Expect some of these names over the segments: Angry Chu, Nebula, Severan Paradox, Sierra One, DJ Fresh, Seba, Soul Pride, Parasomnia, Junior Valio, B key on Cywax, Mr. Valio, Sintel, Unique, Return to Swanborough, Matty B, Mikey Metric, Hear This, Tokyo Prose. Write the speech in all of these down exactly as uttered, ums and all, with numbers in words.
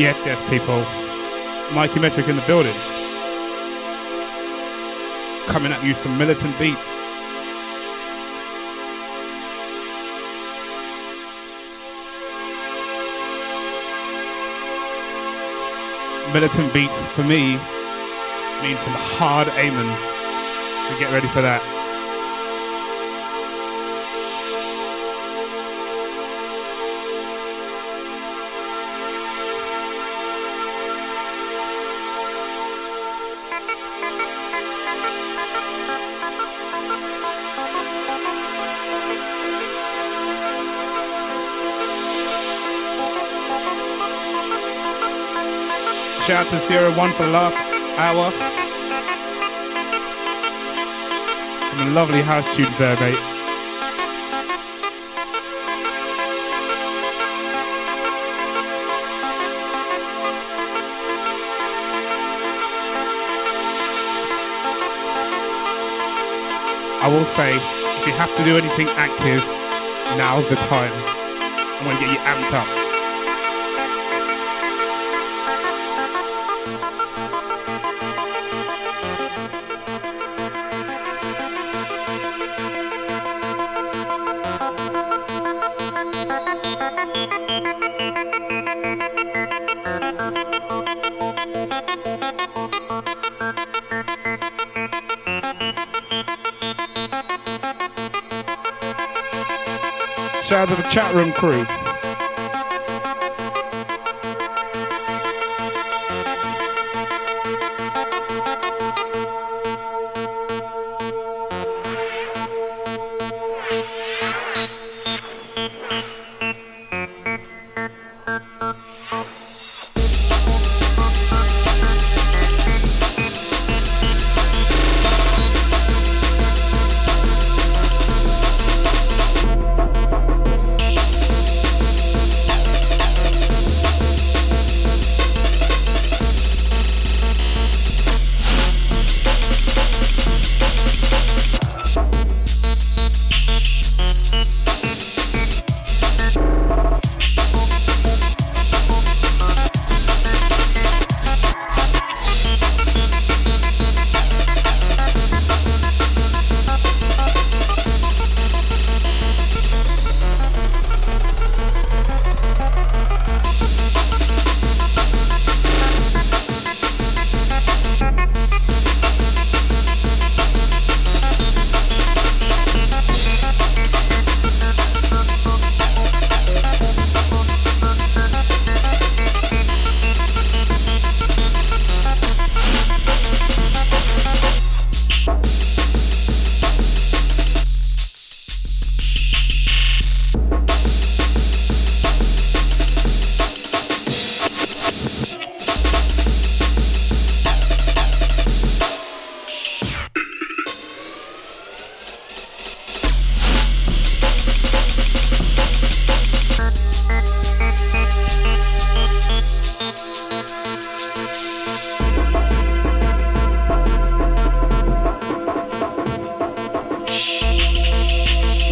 Yeah, deaf people. Mikey Metric in the building. Coming at you some militant beats. Militant beats for me means some hard aiming. So get ready for that. Shout out to Sierra One for the last hour. Some lovely house tunes there, mate. I will say, if you have to do anything active, now's the time. I'm going to get you amped up. Shout out to the chat room crew.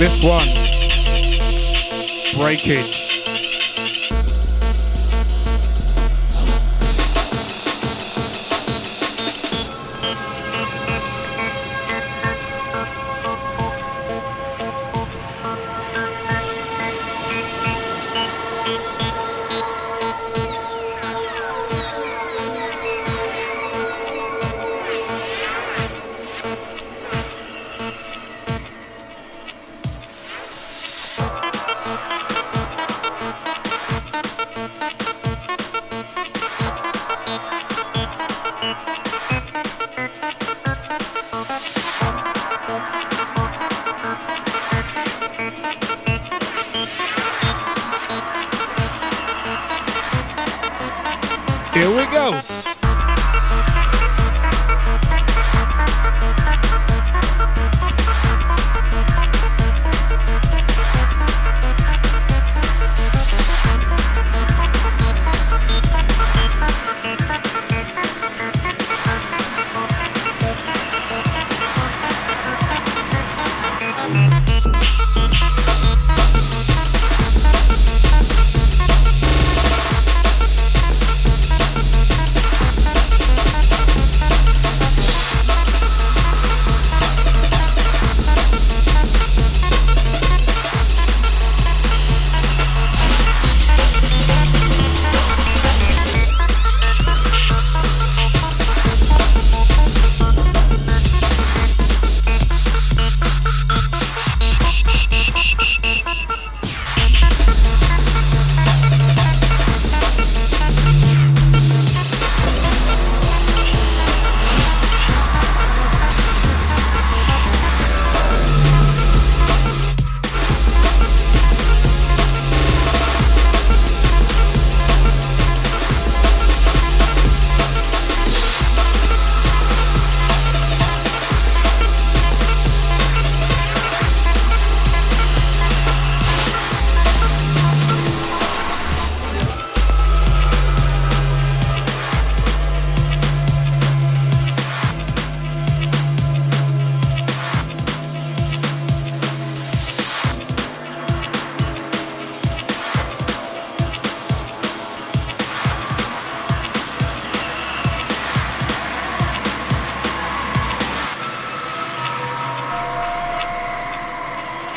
This one, Breakage.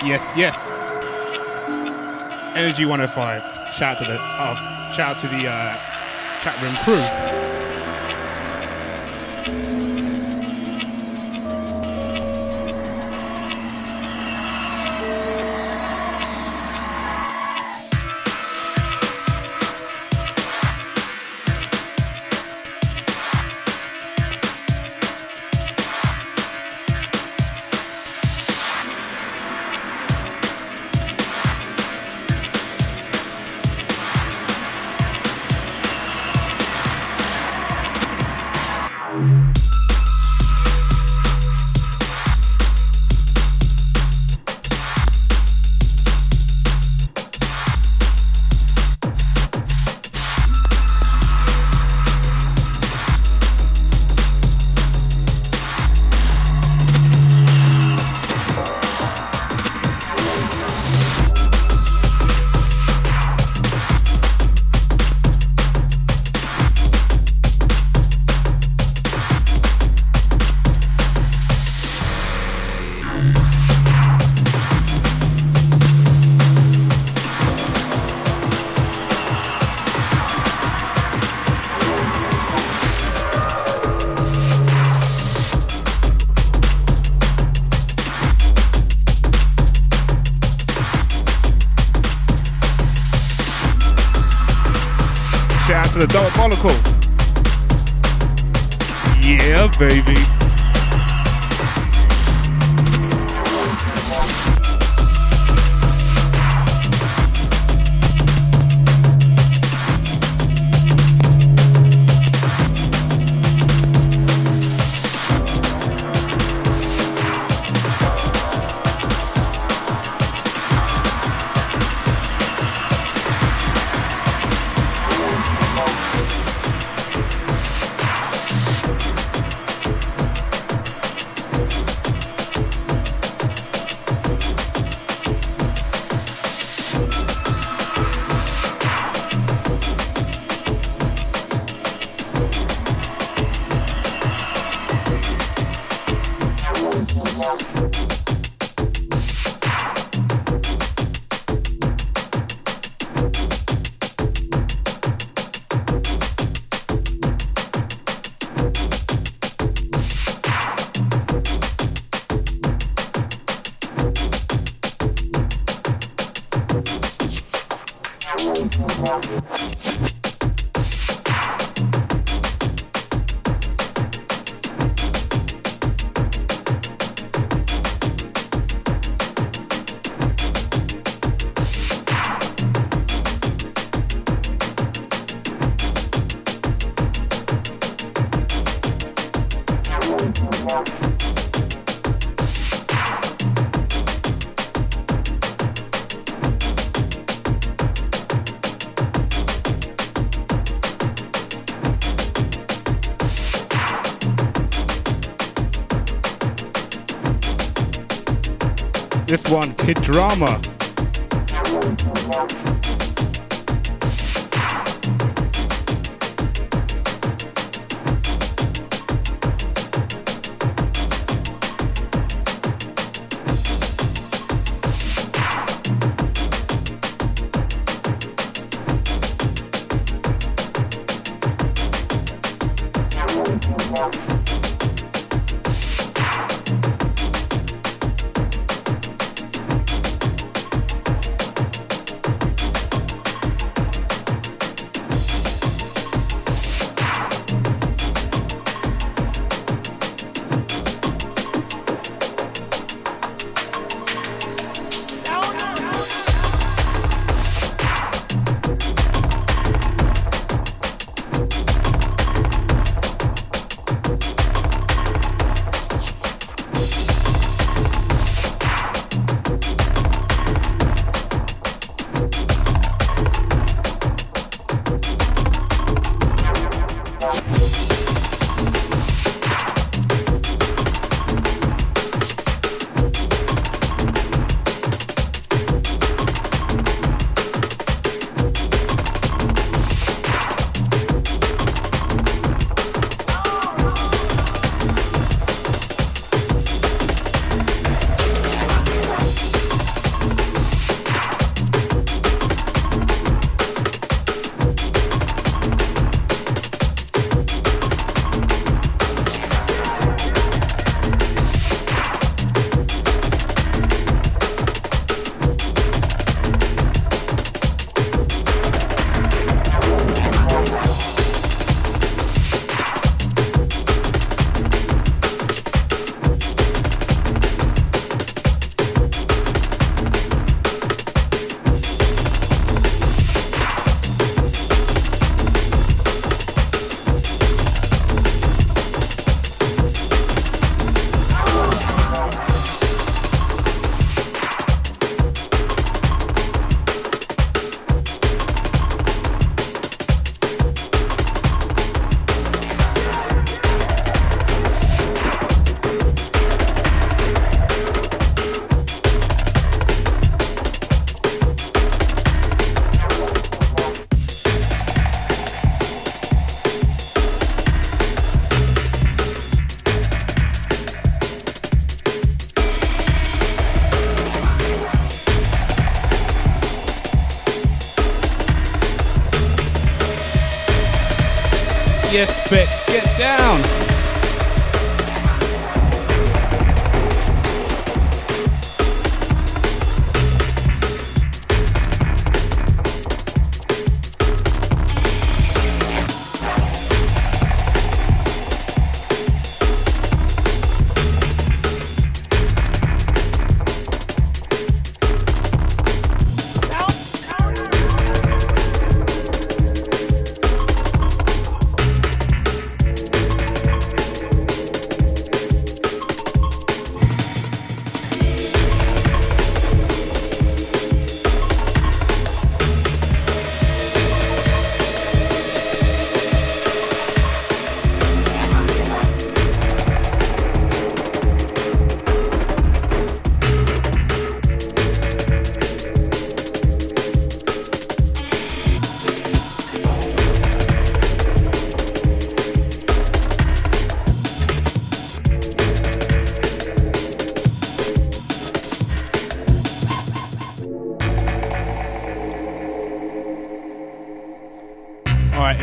yes, yes. Energy one oh five. Shout out to the oh, shout out to the uh, chat room crew. Diabolical. Yeah, baby. This one, Kid Drama. bit. Get down.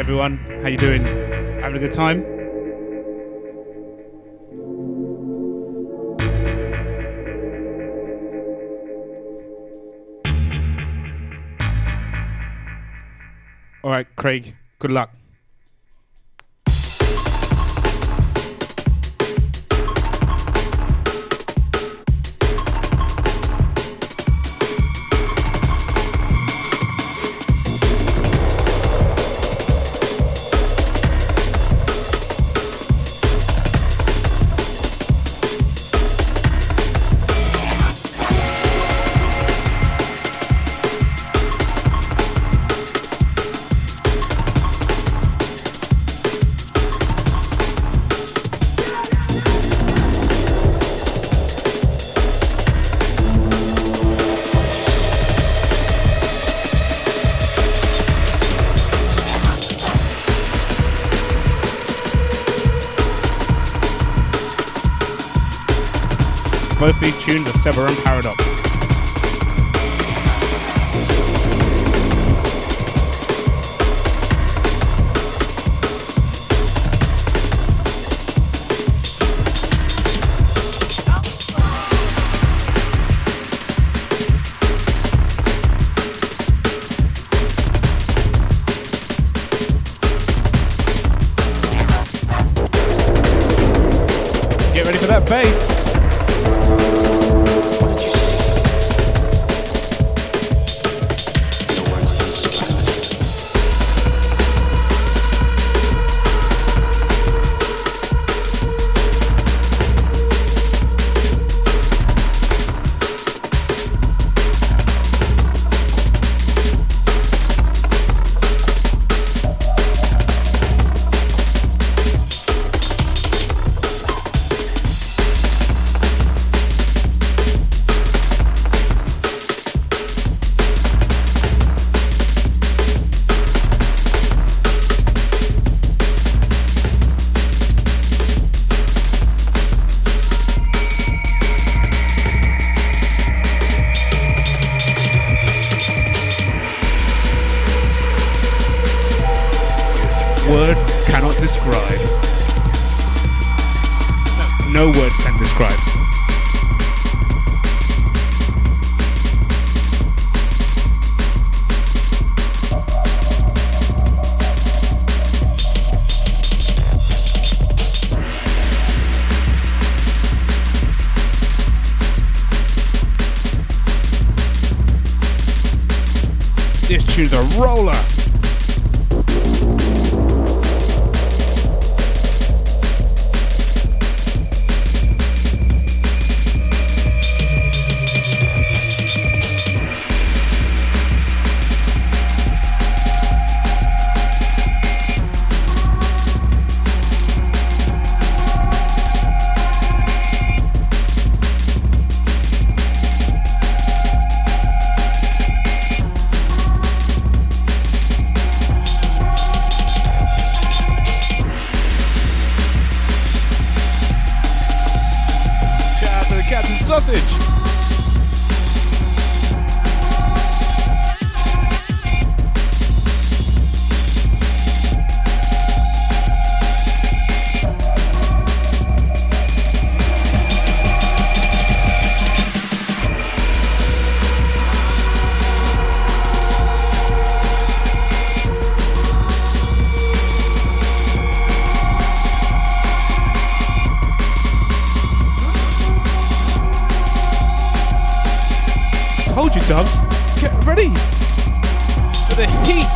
Everyone, how you doing? Having a good time? All right, Craig, good luck. Mostly tuned to Severan Paradox. Get ready for that bass. Choose a roller. you, Doug. Get ready for the heat.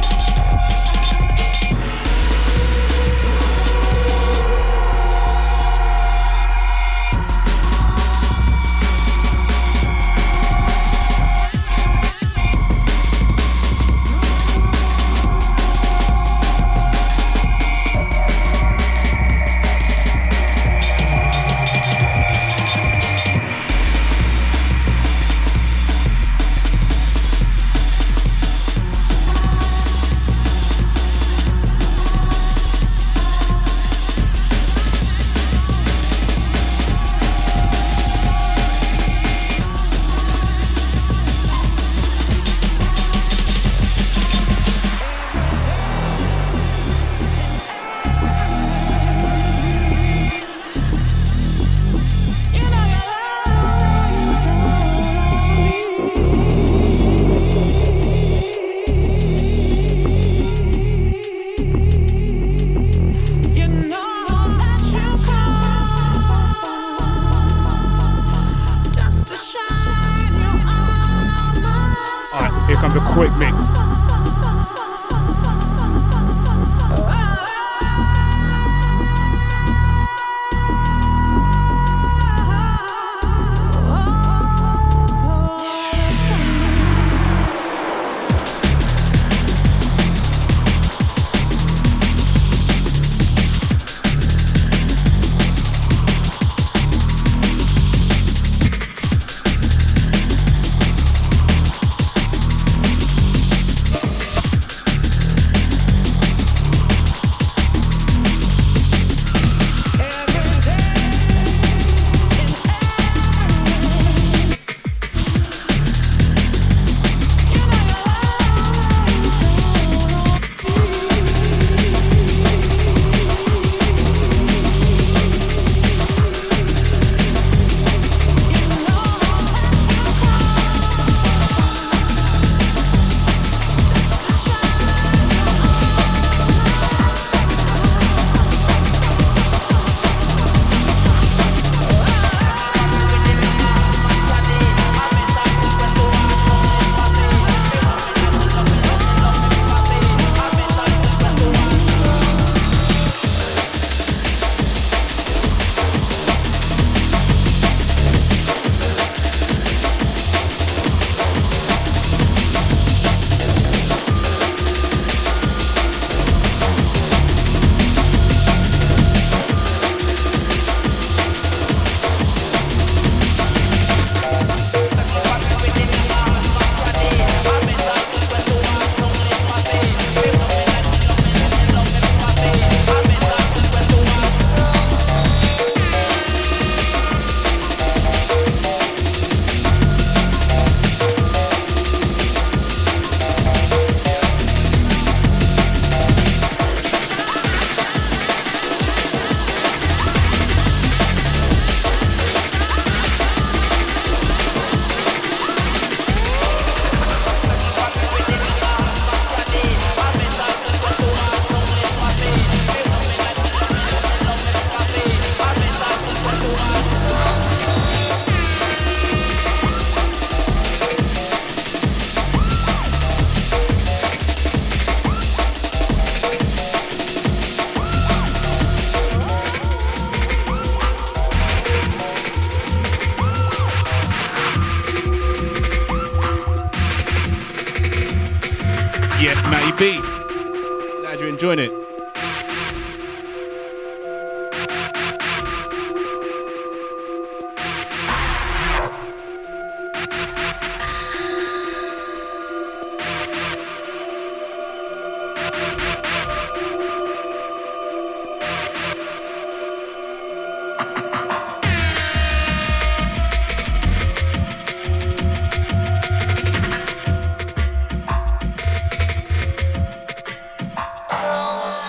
Oh.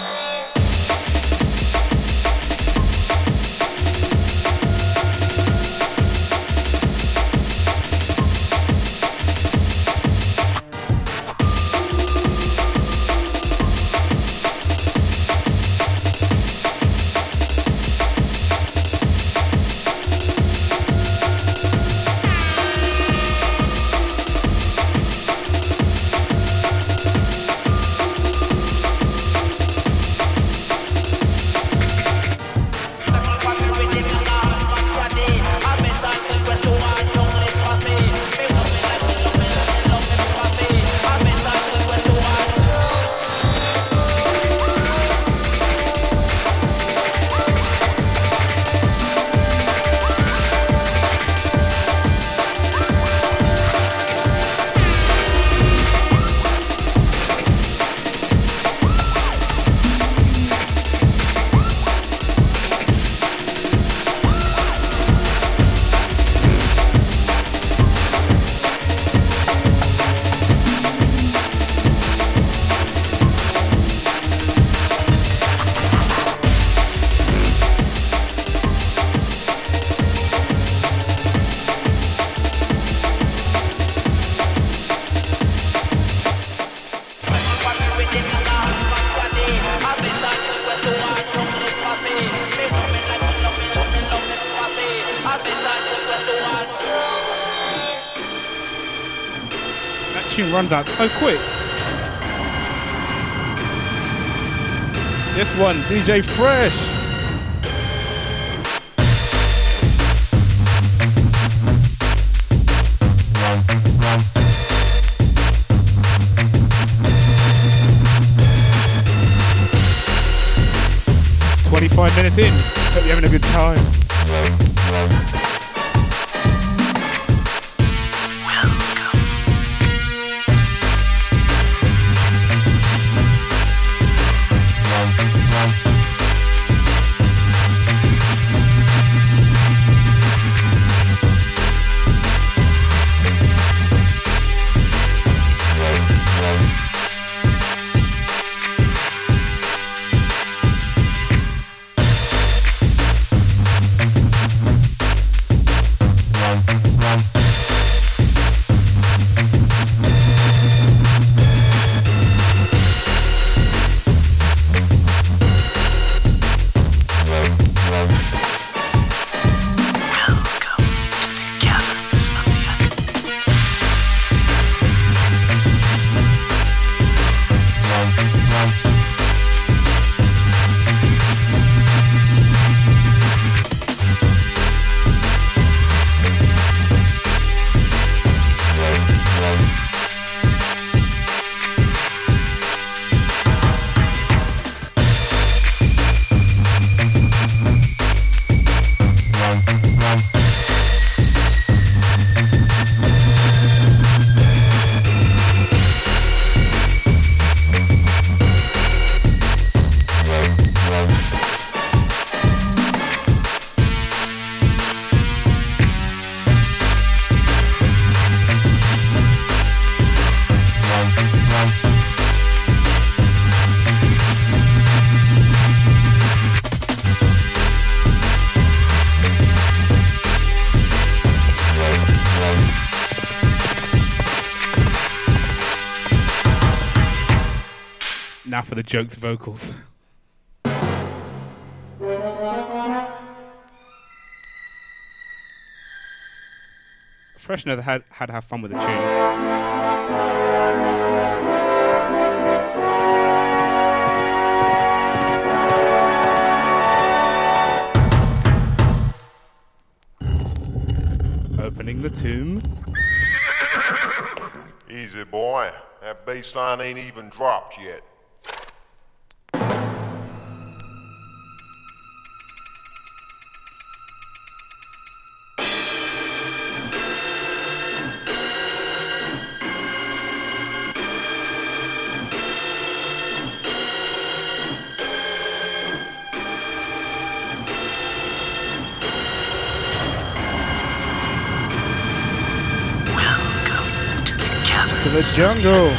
tune runs out so quick. This one, D J Fresh. twenty-five minutes in, hope you're having a good time. For the jokes vocals. Fresh knows how to have fun with the tune. Opening the tomb. Easy boy, that bass line ain't even dropped yet. The jungle.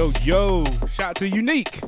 Yo, yo, shout out to Unique.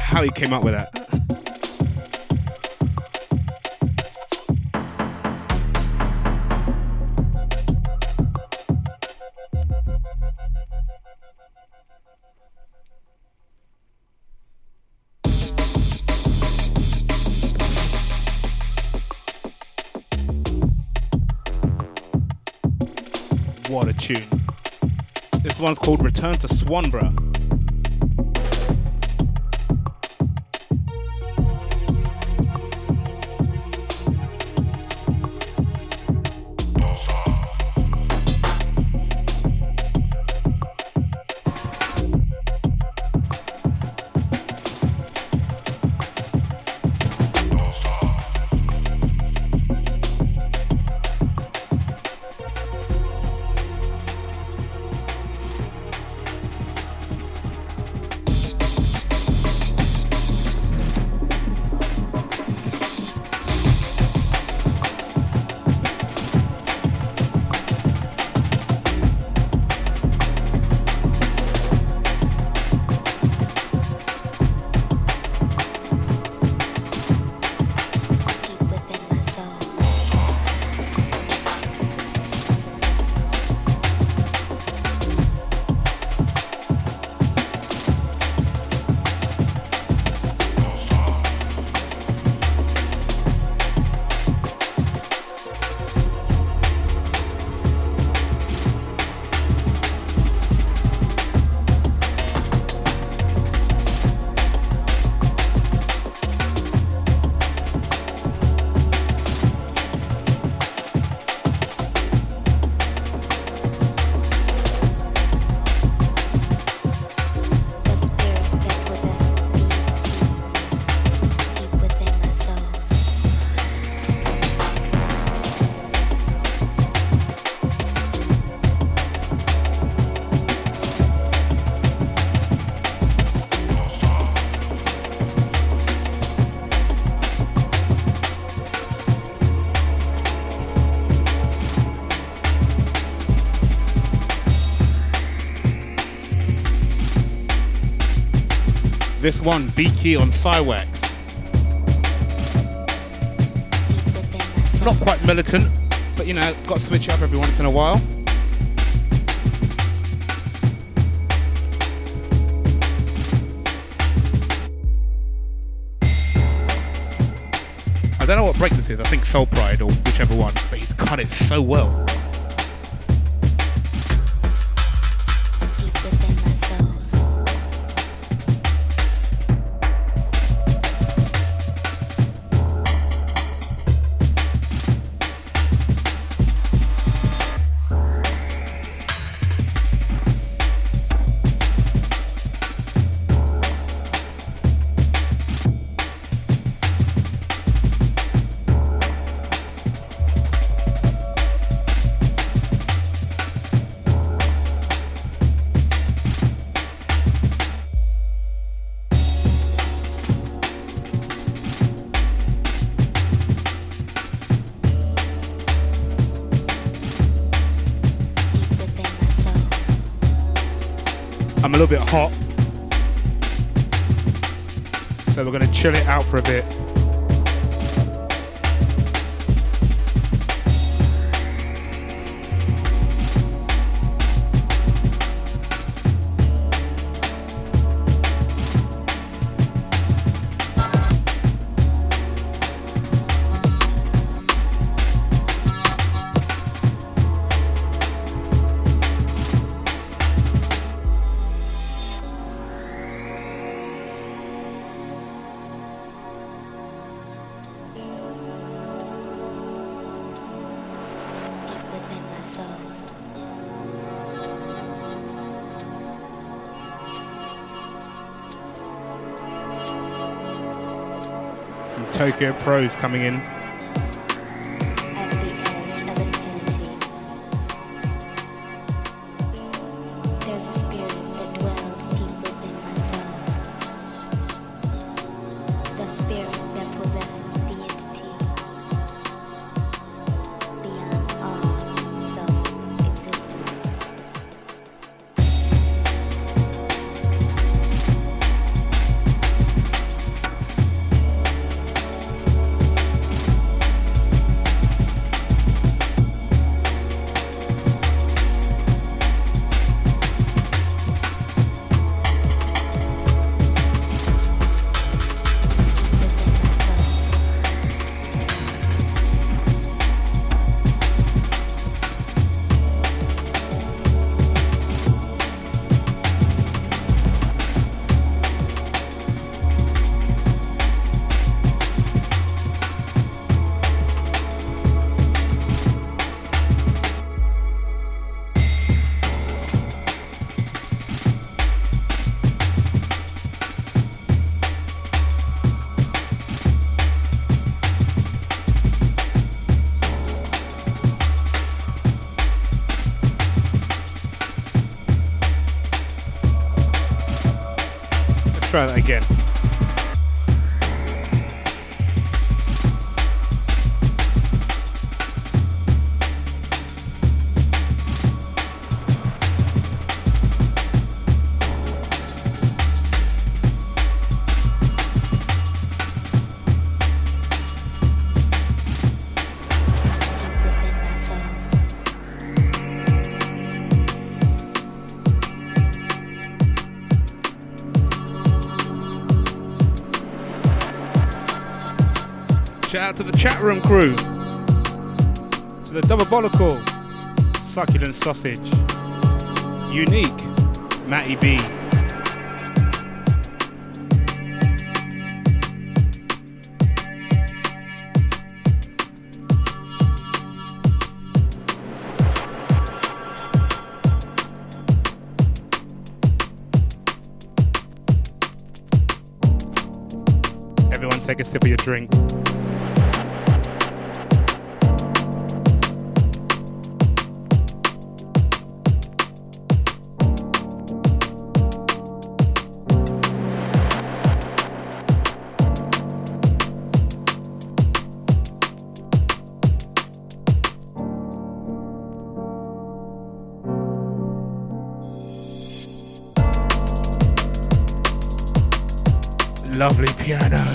How he came up with that. What a tune. This one's called Return to Swanborough. This one, B key on Cywax. Not quite militant, but you know, got to switch it up every once in a while. I don't know what break this is, I think Soul Pride or whichever one, but he's cut it so well. A little bit hot, so we're going to chill it out for a bit. Tokyo Prose coming in. Try that again. Shout out to the chat room crew, to the Double-Bolical, Succulent Sausage, Unique, Matty B, everyone take a sip of your drink. Lovely pianos.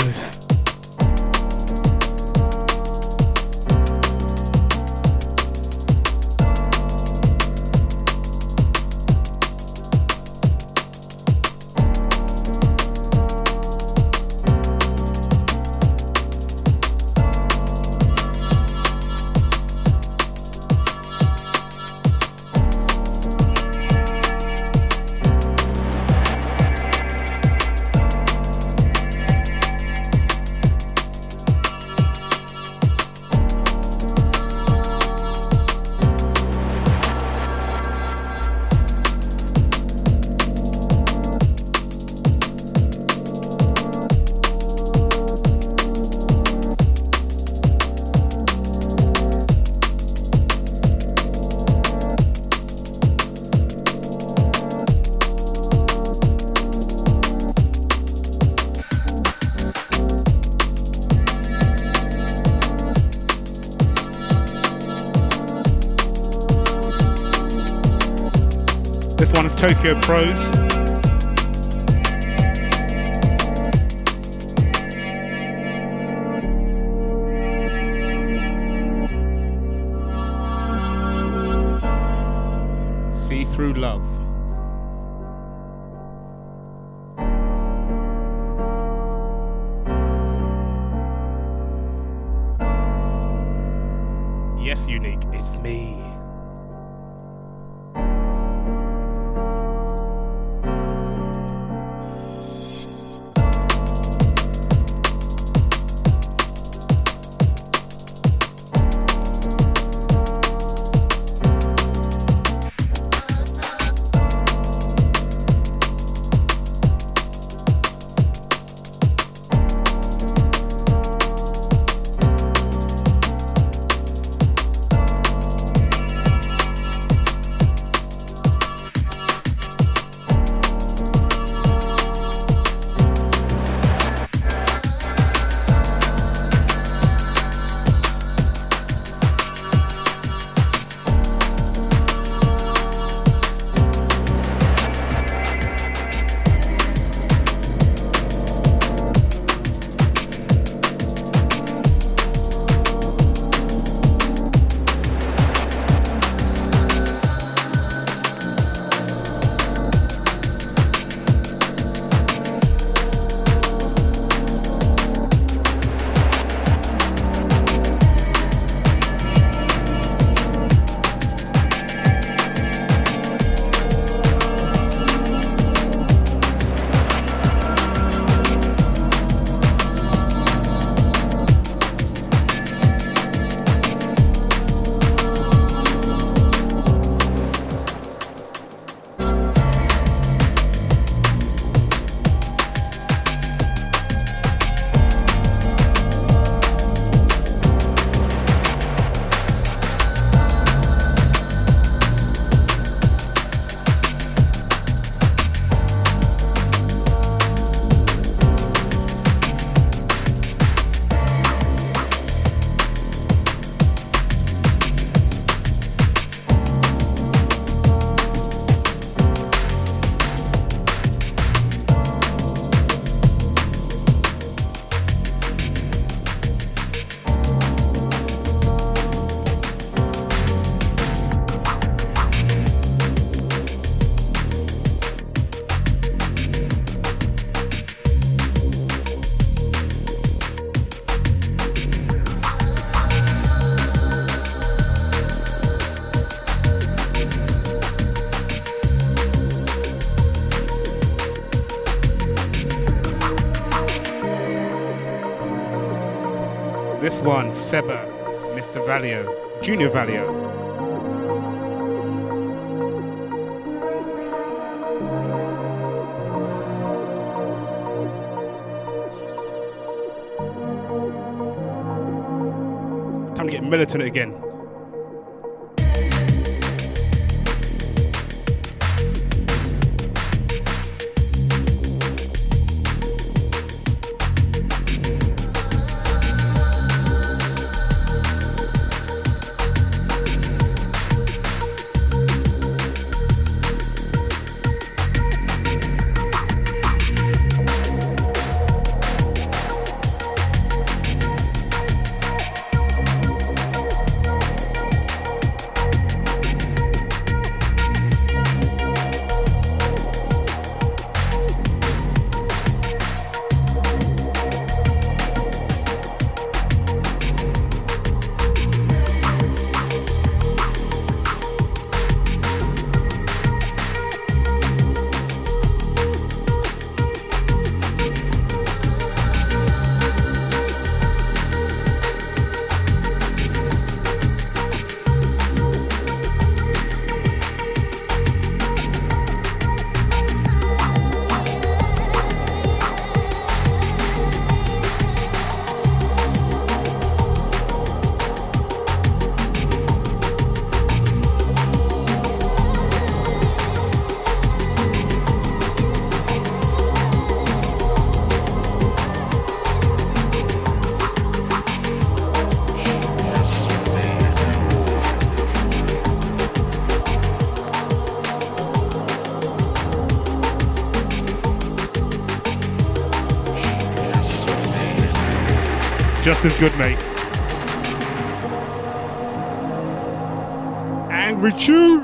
Tokyo Prose. See Through Love. Yes, Unique, it's me. This one, Seba, Mister Valio, Junior Valio. Time to get militant again. Just as good, mate. Angry Chu!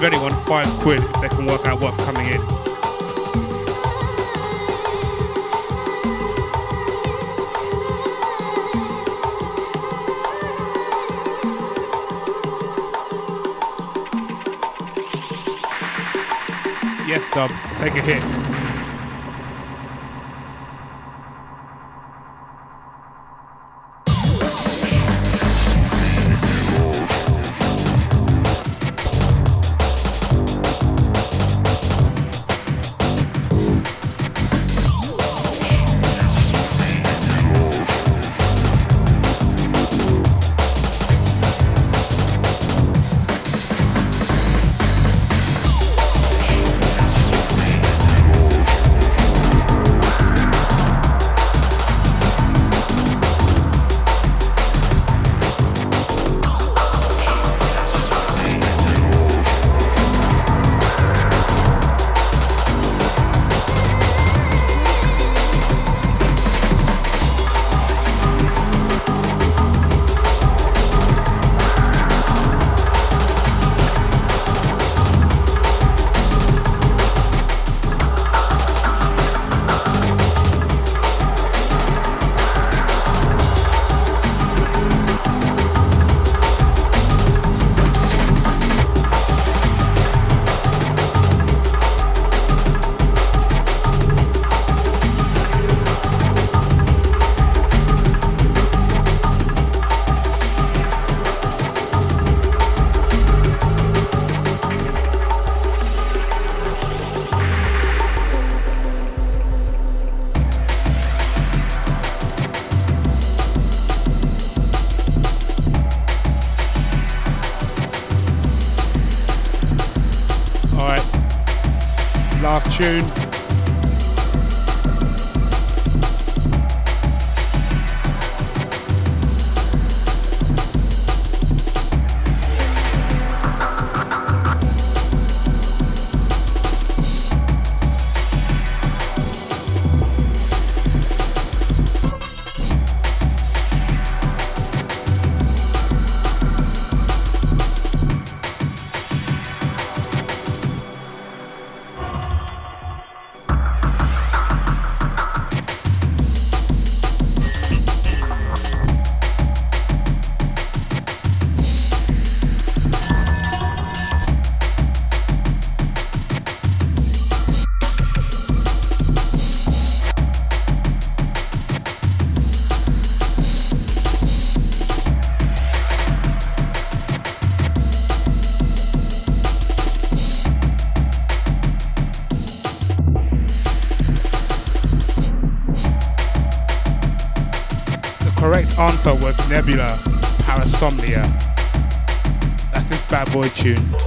give anyone five quid if they can work out what's coming in. Yes, Dubs, take a hit. Tune. Answer was Nebula, Parasomnia. That's his bad boy tune.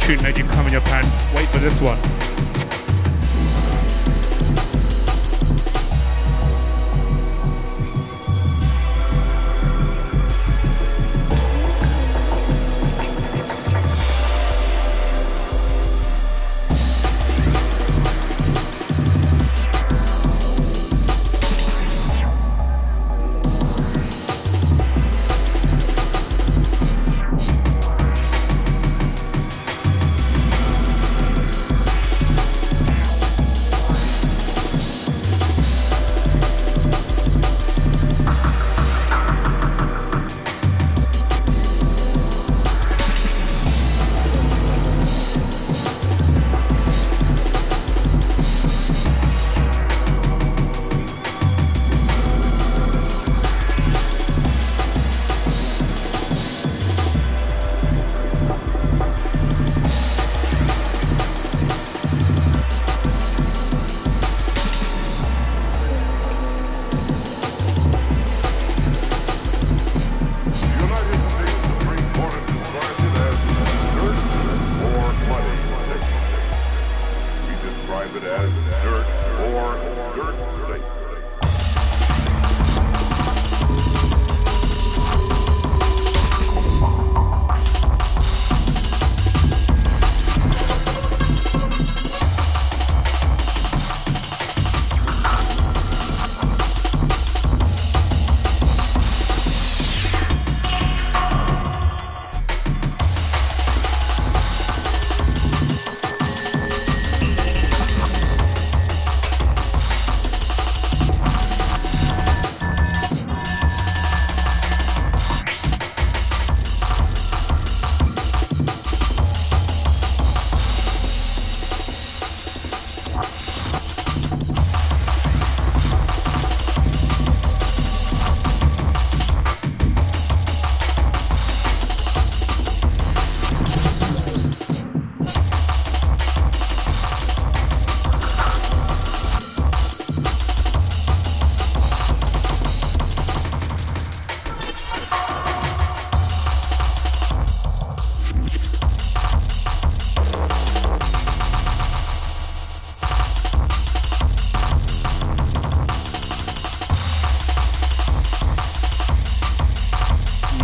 Tune that you come in your pants. Wait for this one.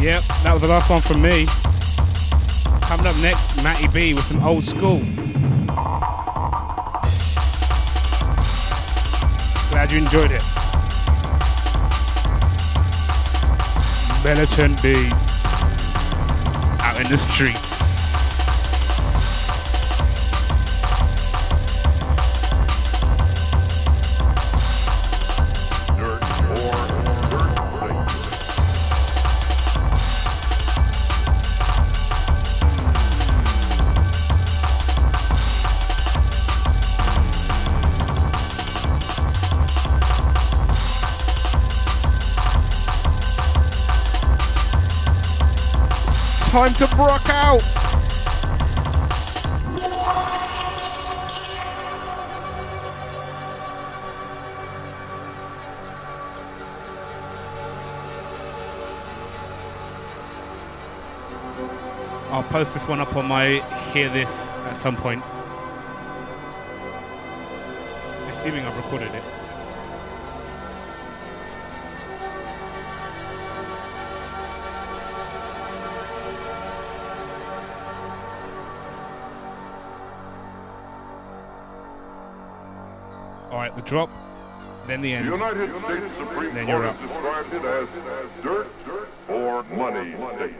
Yep, that was the last one from me. Coming up next, Matty B with some old school. Glad you enjoyed it. Militant bees out in the street. Time to rock out. I'll post this one up on my Hear This at some point. Assuming I've recorded it. The drop, then the end. United States Supreme then Court has described it as dirt or money state.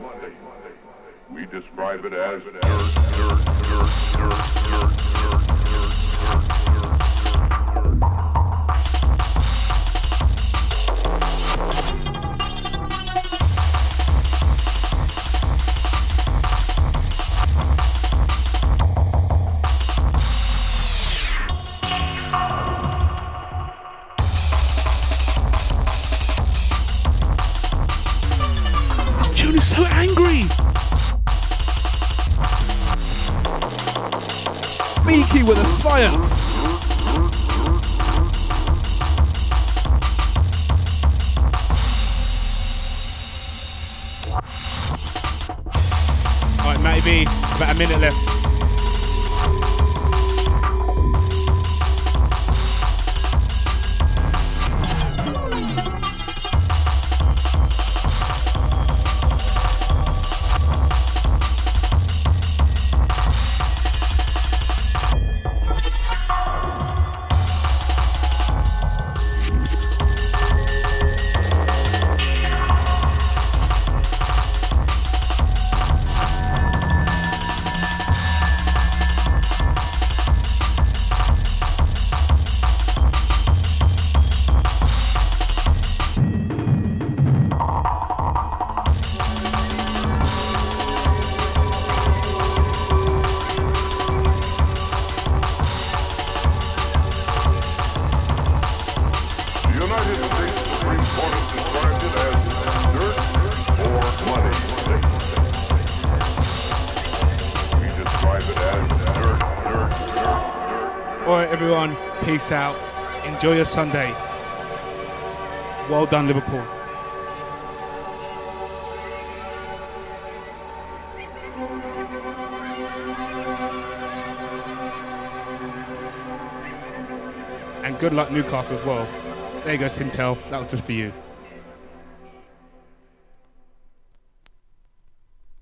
We describe it as dirt, dirt, dirt, dirt, dirt, dirt, out. Enjoy your Sunday. Well done, Liverpool. And good luck, Newcastle, as well. There you go, Sintel. That was just for you.